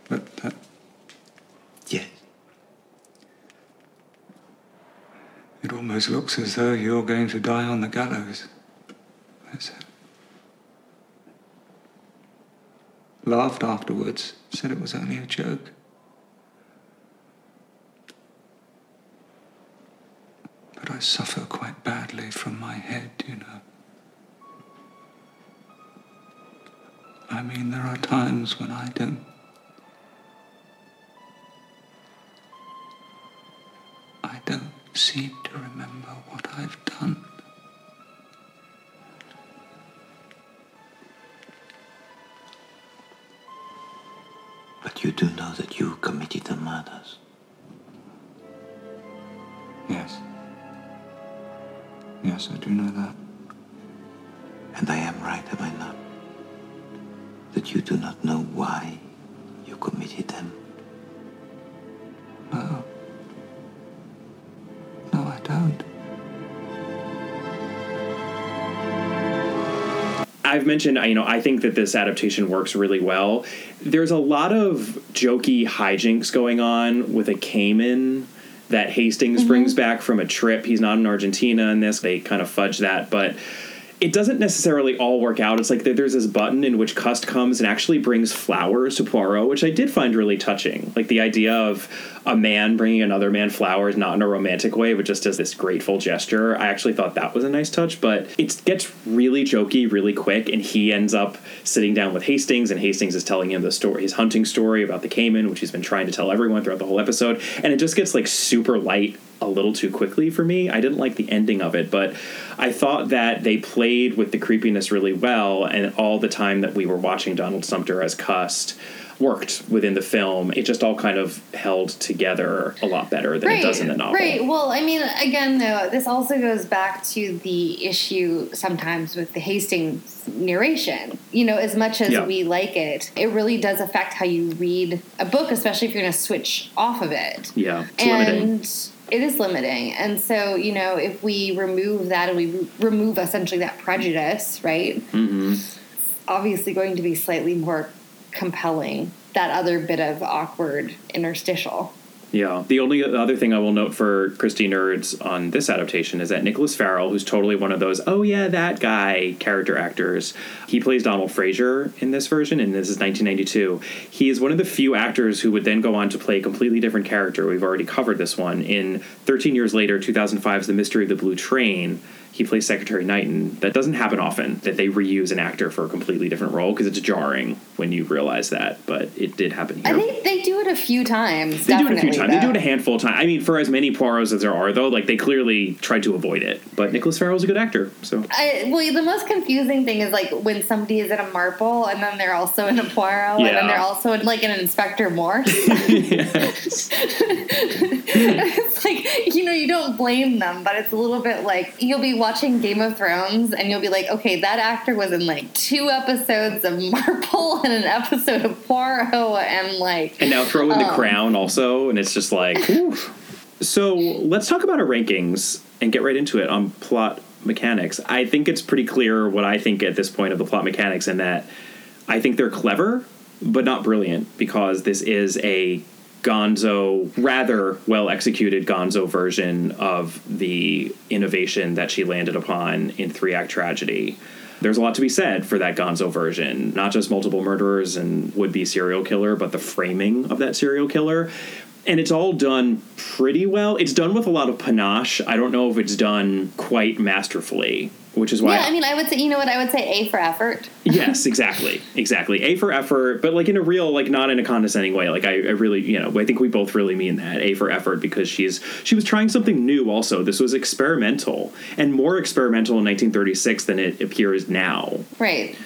But that... yes. It almost looks as though you're going to die on the gallows. I said. Laughed afterwards, said it was only a joke. But I suffer quite badly from my head, you know. I mean, there are times when I don't... seem to remember what I've done. But you do know that you committed the murders. Yes. Yes, I do know that. And I am right, am I not? That you do not know why you committed them. No. I've mentioned, I think that this adaptation works really well. There's a lot of jokey hijinks going on with a caiman that Hastings brings back from a trip. He's not in Argentina in this. They kind of fudge that, but it doesn't necessarily all work out. It's like there's this button in which Cust comes and actually brings flowers to Poirot, which I did find really touching. Like the idea of a man bringing another man flowers, not in a romantic way, but just as this grateful gesture. I actually thought that was a nice touch, but it gets really jokey really quick. And he ends up sitting down with Hastings, and Hastings is telling him the story, his hunting story about the caiman, which he's been trying to tell everyone throughout the whole episode. And it just gets like super light a little too quickly for me. I didn't like the ending of it, but I thought that they played with the creepiness really well, and all the time that we were watching Donald Sumpter as Cust worked within the film. It just all kind of held together a lot better than it does in the novel. Right. Well, I mean, again, though, this also goes back to the issue sometimes with the Hastings narration. You know, as much as we like it, it really does affect how you read a book, especially if you're going to switch off of it. Yeah, it's limiting. It is limiting. And so, you know, if we remove that and we remove essentially that prejudice, right, it's obviously going to be slightly more compelling, that other bit of awkward interstitial. Yeah. The only other thing I will note for Christie nerds on this adaptation is that Nicholas Farrell, who's totally one of those, oh, yeah, that guy character actors, he plays Donald Fraser in this version, and this is 1992. He is one of the few actors who would then go on to play a completely different character. We've already covered this one. In 13 Years Later, 2005's The Mystery of the Blue Train, he plays Secretary Knighton. That doesn't happen often, that they reuse an actor for a completely different role, because it's jarring when you realize that, but it did happen here. I think they do it a few times. They do it a handful of times. I mean, for as many Poirots as there are, though, like, they clearly tried to avoid it. But Nicholas Farrell's a good actor, so... Well, the most confusing thing is, like, when somebody is in a Marple, and then they're also in a Poirot, and then they're also in, like, an Inspector Morse. It's like, you know, you don't blame them, but it's a little bit like, you'll be watching Game of Thrones, and you'll be like, okay, that actor was in, like, 2 episodes of Marple and an episode of Poirot, and, like... And now throw in The Crown also, and it's just like, oof. So let's talk about our rankings and get right into it on plot mechanics. I think it's pretty clear what I think at this point of the plot mechanics, and that I think they're clever but not brilliant, because this is a gonzo, rather well-executed gonzo version of the innovation that she landed upon in Three Act Tragedy. There's a lot to be said for that gonzo version, not just multiple murderers and would-be serial killer, but the framing of that serial killer. And it's all done pretty well. It's done with a lot of panache. I don't know if it's done quite masterfully, which is why... Yeah, I mean, I would say, you know what? I would say A for effort. Yes, exactly. Exactly. A for effort, but like in a real, like not in a condescending way. Like I really, you know, I think we both really mean that. A for effort, because she was trying something new also. This was experimental, and more experimental in 1936 than it appears now. Right.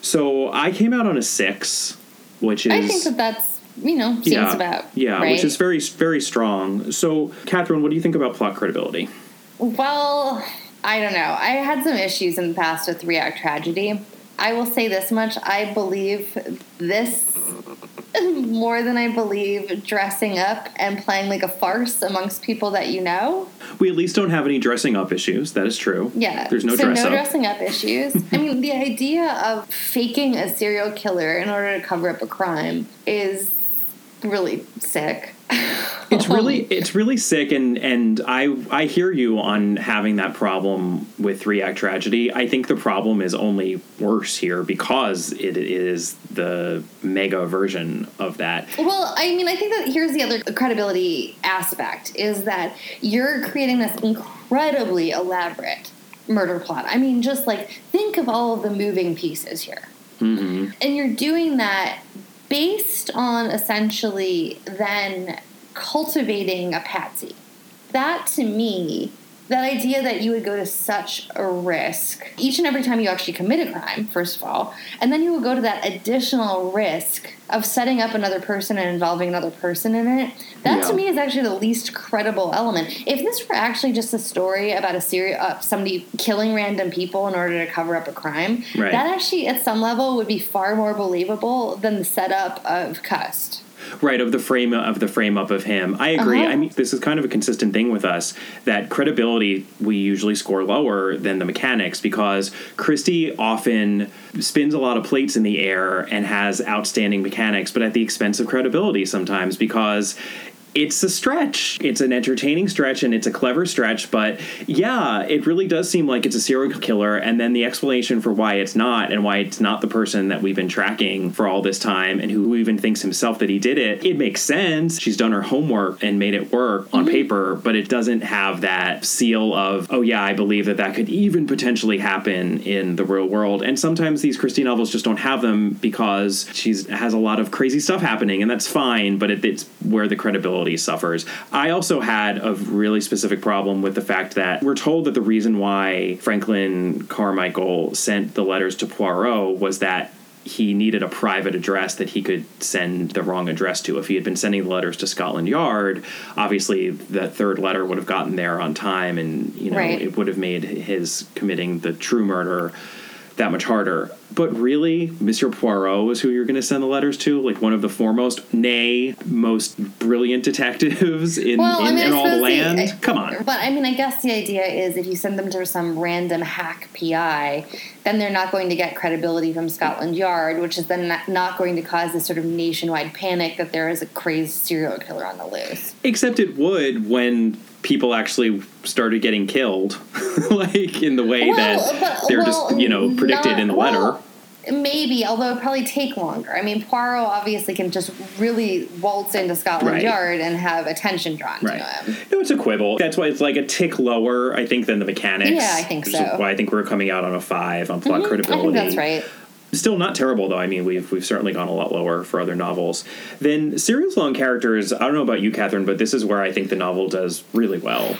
So I came out on a 6, which is... I think that that's... you know, seems about right? Which is very, very strong. So, Catherine, what do you think about plot credibility? Well, I don't know. I had some issues in the past with Three Act Tragedy. I will say this much. I believe this more than I believe dressing up and playing like a farce amongst people that you know. We at least don't have any dressing up issues. That is true. Yeah. There's no dress up. So no dressing up issues. I mean, the idea of faking a serial killer in order to cover up a crime is... really sick. it's really sick, and I hear you on having that problem with Three Act Tragedy. I think the problem is only worse here because it is the mega version of that. Well, I mean, I think that here's the other credibility aspect, is that you're creating this incredibly elaborate murder plot. I mean, just like think of all of the moving pieces here. Mm-hmm. And you're doing that based on essentially then cultivating a patsy. That, to me, that idea that you would go to such a risk each and every time you actually commit a crime, first of all, and then you would go to that additional risk of setting up another person and involving another person in it, that to me is actually the least credible element. If this were actually just a story about a serial, somebody killing random people in order to cover up a crime, right, that actually at some level would be far more believable than the setup of Cust. Right, of the frame up of him. I agree. Uh-huh. I mean, this is kind of a consistent thing with us, that credibility we usually score lower than the mechanics, because Christie often spins a lot of plates in the air and has outstanding mechanics, but at the expense of credibility sometimes, because it's a stretch. It's an entertaining stretch, and it's a clever stretch, but yeah, it really does seem like it's a serial killer, and then the explanation for why it's not, and why it's not the person that we've been tracking for all this time, and who even thinks himself that he did it, it makes sense. She's done her homework and made it work on paper, but it doesn't have that seal of, oh yeah, I believe that that could even potentially happen in the real world. And sometimes these Christie novels just don't have them, because she has a lot of crazy stuff happening, and that's fine, but it's where the credibility suffers. I also had a really specific problem with the fact that we're told that the reason why Franklin Carmichael sent the letters to Poirot was that he needed a private address that he could send the wrong address to. If he had been sending the letters to Scotland Yard, obviously the third letter would have gotten there on time, and you know, it would have made his committing the true murder that much harder. But really, Monsieur Poirot is who you're going to send the letters to, like one of the foremost, nay, most brilliant detectives in all the land. Come on. But I mean, I guess the idea is if you send them to some random hack PI, then they're not going to get credibility from Scotland Yard, which is then not going to cause this sort of nationwide panic that there is a crazed serial killer on the loose. Except it would when people actually started getting killed, like in the way predicted in the letter. Well, maybe, although it'd probably take longer. I mean, Poirot obviously can just really waltz into Scotland Yard and have attention drawn to him. No, it's a quibble. That's why it's like a tick lower, I think, than the mechanics. Yeah, I think so. Why I think we're coming out on a 5 on plot credibility. I think that's right. Still not terrible, though. I mean, we've certainly gone a lot lower for other novels. Then serious long characters, I don't know about you, Catherine, but this is where I think the novel does really well.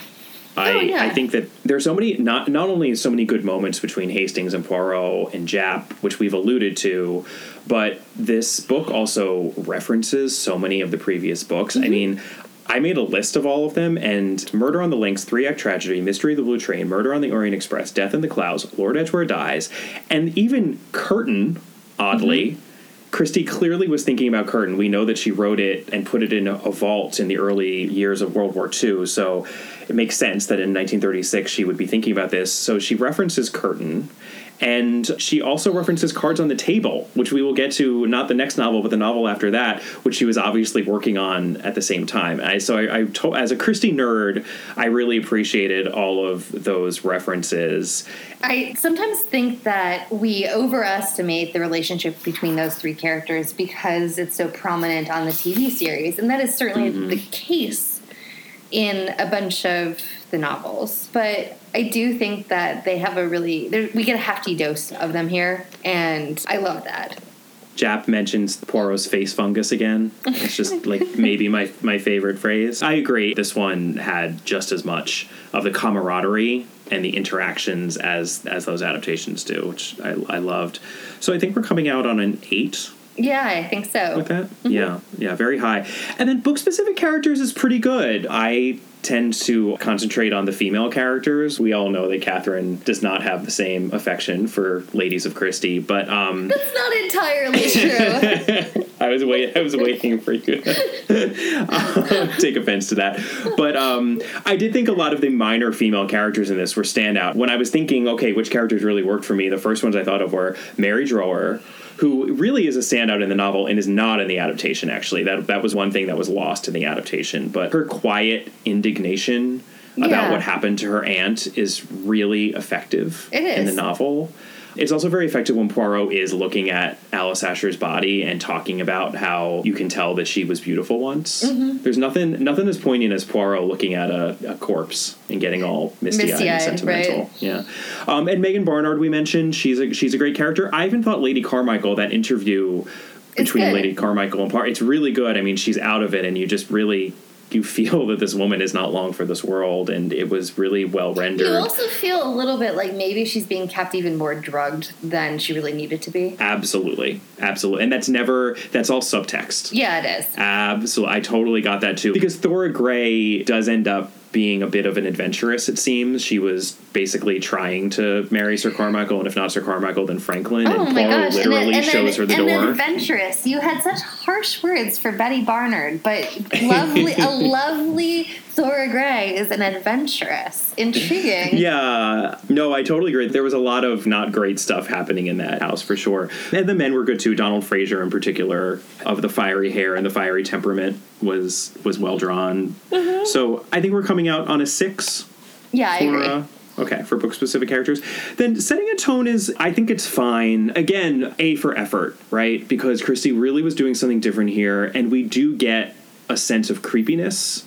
I think that there's so many, not only so many good moments between Hastings and Poirot and Japp, which we've alluded to, but this book also references so many of the previous books. Mm-hmm. I mean, I made a list of all of them, and Murder on the Links, Three Act Tragedy, Mystery of the Blue Train, Murder on the Orient Express, Death in the Clouds, Lord Edgware Dies, and even Curtain, oddly, Christie clearly was thinking about Curtin. We know that she wrote it and put it in a vault in the early years of World War II, so it makes sense that in 1936 she would be thinking about this. So she references Curtin, and she also references Cards on the Table, which we will get to, not the next novel, but the novel after that, which she was obviously working on at the same time. So as a Christie nerd, I really appreciated all of those references. I sometimes think that we overestimate the relationship between those three characters because it's so prominent on the TV series, and that is certainly the case in a bunch of the novels. But I do think that they have a really... we get a hefty dose of them here, and I love that. Japp mentions Poirot's face fungus again. It's just, like, maybe my favorite phrase. I agree. This one had just as much of the camaraderie and the interactions as those adaptations do, which I loved. So I think we're coming out on an 8. Yeah, I think so. With that? Mm-hmm. Yeah, very high. And then book-specific characters is pretty good. I tend to concentrate on the female characters. We all know that Catherine does not have the same affection for ladies of Christie, but that's not entirely true. I was waiting for you to take offense to that. But I did think a lot of the minor female characters in this were standout. When I was thinking, okay, which characters really worked for me, the first ones I thought of were Mary Drower, who really is a standout in the novel and is not in the adaptation, actually. That was one thing that was lost in the adaptation. But her quiet indignation about what happened to her aunt is really effective in the novel. It's also very effective when Poirot is looking at Alice Ascher's body and talking about how you can tell that she was beautiful once. Mm-hmm. There's nothing as poignant as Poirot looking at a corpse and getting all misty-eyed and sentimental. Right. Yeah. And Megan Barnard, we mentioned, she's a great character. I even thought Lady Carmichael, that interview between Lady Carmichael and Poirot, it's really good. I mean, she's out of it, and you just really... you feel that this woman is not long for this world, and it was really well rendered. You also feel a little bit like maybe she's being kept even more drugged than she really needed to be. Absolutely. And that's all subtext. Yeah, it is. Absolutely. I totally got that too. Because Thora Gray does end up being a bit of an adventuress, it seems. She was basically trying to marry Sir Carmichael, and if not Sir Carmichael, then Franklin. Oh, and Poirot literally shows her the door. And adventurous. You had such harsh words for Betty Barnard, but a lovely Thora Gray is an adventuress. Intriguing. Yeah. No, I totally agree. There was a lot of not great stuff happening in that house, for sure. And the men were good, too. Donald Fraser, in particular, of the fiery hair and the fiery temperament, was well drawn. Mm-hmm. So I think we're coming out on a 6. Yeah, I agree. For book-specific characters. Then setting a tone is, I think it's fine. Again, A for effort, right? Because Christie really was doing something different here, and we do get a sense of creepiness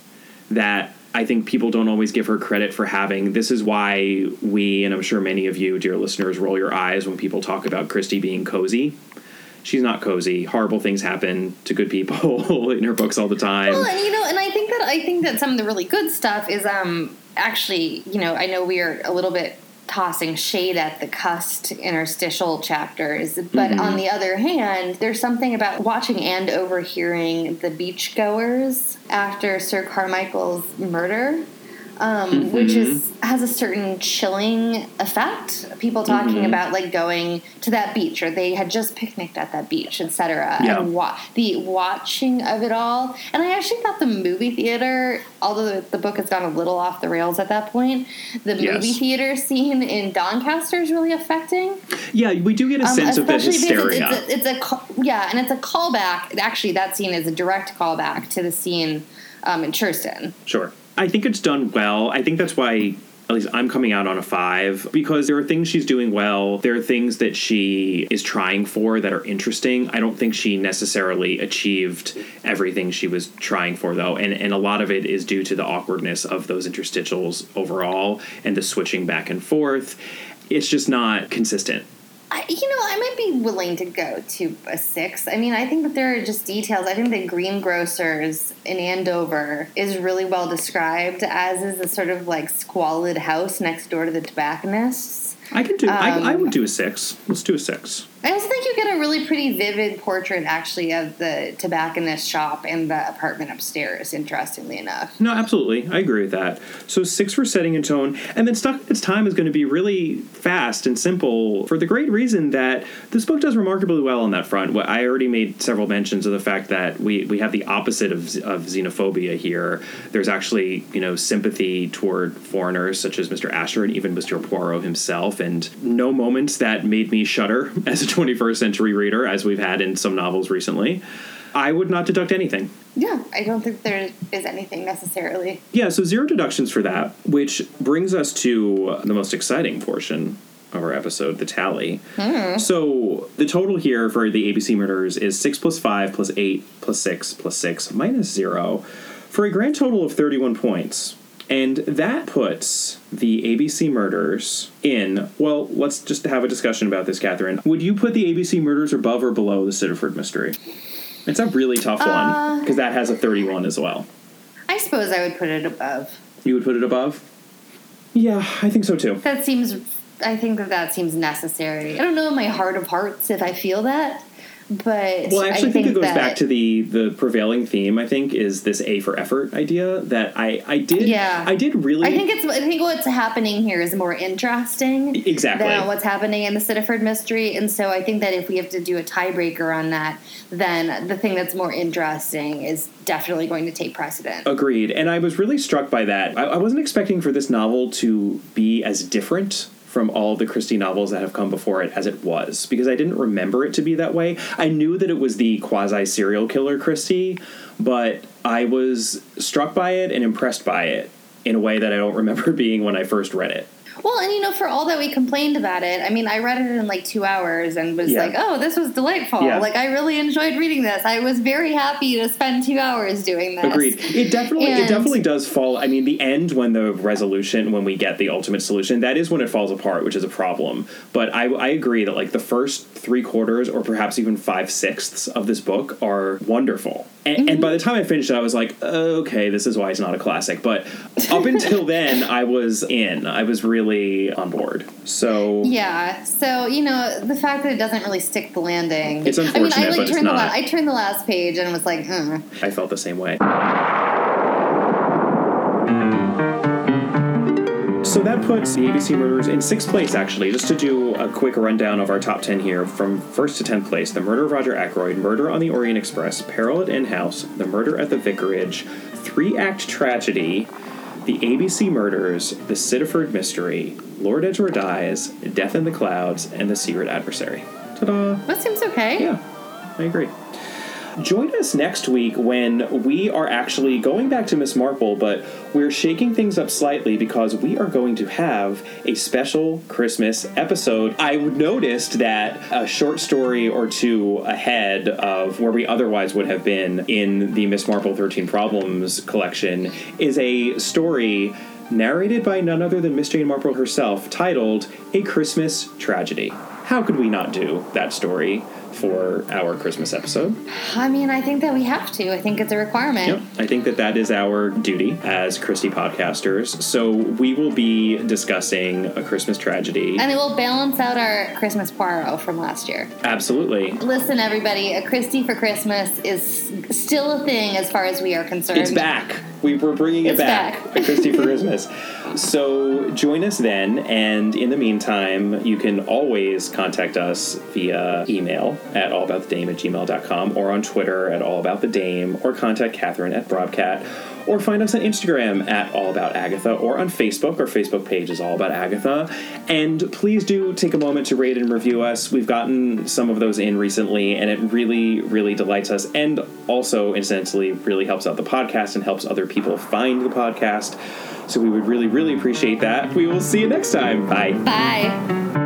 that I think people don't always give her credit for having. This is why we, and I'm sure many of you, dear listeners, roll your eyes when people talk about Christie being cozy. She's not cozy. Horrible things happen to good people in her books all the time. Well, and, and I think that some of the really good stuff is actually, I know we are a little bit tossing shade at the Cust interstitial chapters, but on the other hand, there's something about watching and overhearing the beachgoers after Sir Carmichael's murder, which has a certain chilling effect. People talking about like going to that beach, or they had just picnicked at that beach, etc. Yeah. And the watching of it all. And I actually thought the movie theater, although the book has gone a little off the rails at that point, the movie theater scene in Doncaster is really affecting. Yeah, we do get a sense of that hysteria. And it's a callback. Actually, that scene is a direct callback to the scene in Churston. Sure. I think it's done well. I think that's why, at least I'm coming out on a 5, because there are things she's doing well. There are things that she is trying for that are interesting. I don't think she necessarily achieved everything she was trying for, though. And a lot of it is due to the awkwardness of those interstitials overall and the switching back and forth. It's just not consistent. I might be willing to go to a 6. I mean, I think that there are just details. I think the greengrocers in Andover is really well described, as is the sort of, like, squalid house next door to the tobacconists. I would do a 6. Let's do a 6. I also think you get a really pretty vivid portrait, actually, of the tobacconist shop and the apartment upstairs, interestingly enough. No, absolutely. I agree with that. So 6 for setting and tone. And then Stuck in Its Time is going to be really fast and simple for the great reason that this book does remarkably well on that front. I already made several mentions of the fact that we have the opposite of xenophobia here. There's actually, sympathy toward foreigners such as Mr. Ascher and even Monsieur Poirot himself, and no moments that made me shudder as a 21st century reader, as we've had in some novels recently. I would not deduct anything. Yeah, I don't think there is anything necessarily. Yeah, so 0 deductions for that, which brings us to the most exciting portion of our episode, the tally. So the total here for the ABC Murders is 6 plus 5 plus 8 plus 6 plus 6 minus 0 for a grand total of 31 points. And that puts the ABC Murders in, well, let's just have a discussion about this, Catherine. Would you put the ABC Murders above or below the Sitterford Mystery? It's a really tough one, because that has a 31 as well. I suppose I would put it above. You would put it above? Yeah, I think so, too. I think that seems necessary. I don't know in my heart of hearts if I feel that. But well, I actually think it goes back to the prevailing theme, I think, is this A for effort idea that I did really... I think what's happening here is more interesting than what's happening in the Sitterford Mystery. And so I think that if we have to do a tiebreaker on that, then the thing that's more interesting is definitely going to take precedent. Agreed. And I was really struck by that. I wasn't expecting for this novel to be as different from all the Christie novels that have come before it as it was, because I didn't remember it to be that way. I knew that it was the quasi-serial killer Christie, but I was struck by it and impressed by it in a way that I don't remember being when I first read it. Well, and for all that we complained about it, I mean, I read it in 2 hours and was like, oh, this was delightful. Yeah. I really enjoyed reading this. I was very happy to spend 2 hours doing this. Agreed. It definitely does fall. I mean, the end, when we get the ultimate solution, that is when it falls apart, which is a problem. But I agree that the first 3/4 or perhaps even 5/6 of this book are wonderful. And by the time I finished it, I was like, okay, this is why it's not a classic. But up until then, I was really on board. So yeah. So, the fact that it doesn't really stick the landing. It's unfortunate, but it's not. I turned the last page and was like, I felt the same way. So that puts the ABC Murders in 6th place, actually. Just to do a quick rundown of our top 10 here, from 1st to 10th place, The Murder of Roger Ackroyd, Murder on the Orient Express, Peril at Inn House, The Murder at the Vicarage, 3-Act Tragedy, The ABC Murders, The Sitterford Mystery, Lord Edgware Dies, Death in the Clouds, and The Secret Adversary. Ta-da! That seems okay. Yeah, I agree. Join us next week when we are actually going back to Miss Marple, but we're shaking things up slightly because we are going to have a special Christmas episode. I noticed that a short story or two ahead of where we otherwise would have been in the Miss Marple 13 Problems collection is a story narrated by none other than Miss Jane Marple herself, titled A Christmas Tragedy. How could we not do that story for our Christmas episode? I think that we have to. I think it's a requirement. Yep. I think that is our duty as Christie podcasters. So we will be discussing A Christmas Tragedy. And it will balance out our Christmas Poirot from last year. Absolutely. Listen, everybody, A Christie for Christmas is still a thing as far as we are concerned. It's back. We're bringing it back. A Christie for Christmas. So join us then, and in the meantime, you can always contact us via email at allaboutthedame@gmail.com, or on Twitter at allaboutthedame, or contact Catherine at Brobcat, or find us on Instagram at allaboutagatha, or on Facebook. Our Facebook page is All About Agatha. And please do take a moment to rate and review us. We've gotten some of those in recently, and it really, really delights us, and also, incidentally, really helps out the podcast and helps other people find the podcast. So we would really, really appreciate that. We will see you next time. Bye. Bye.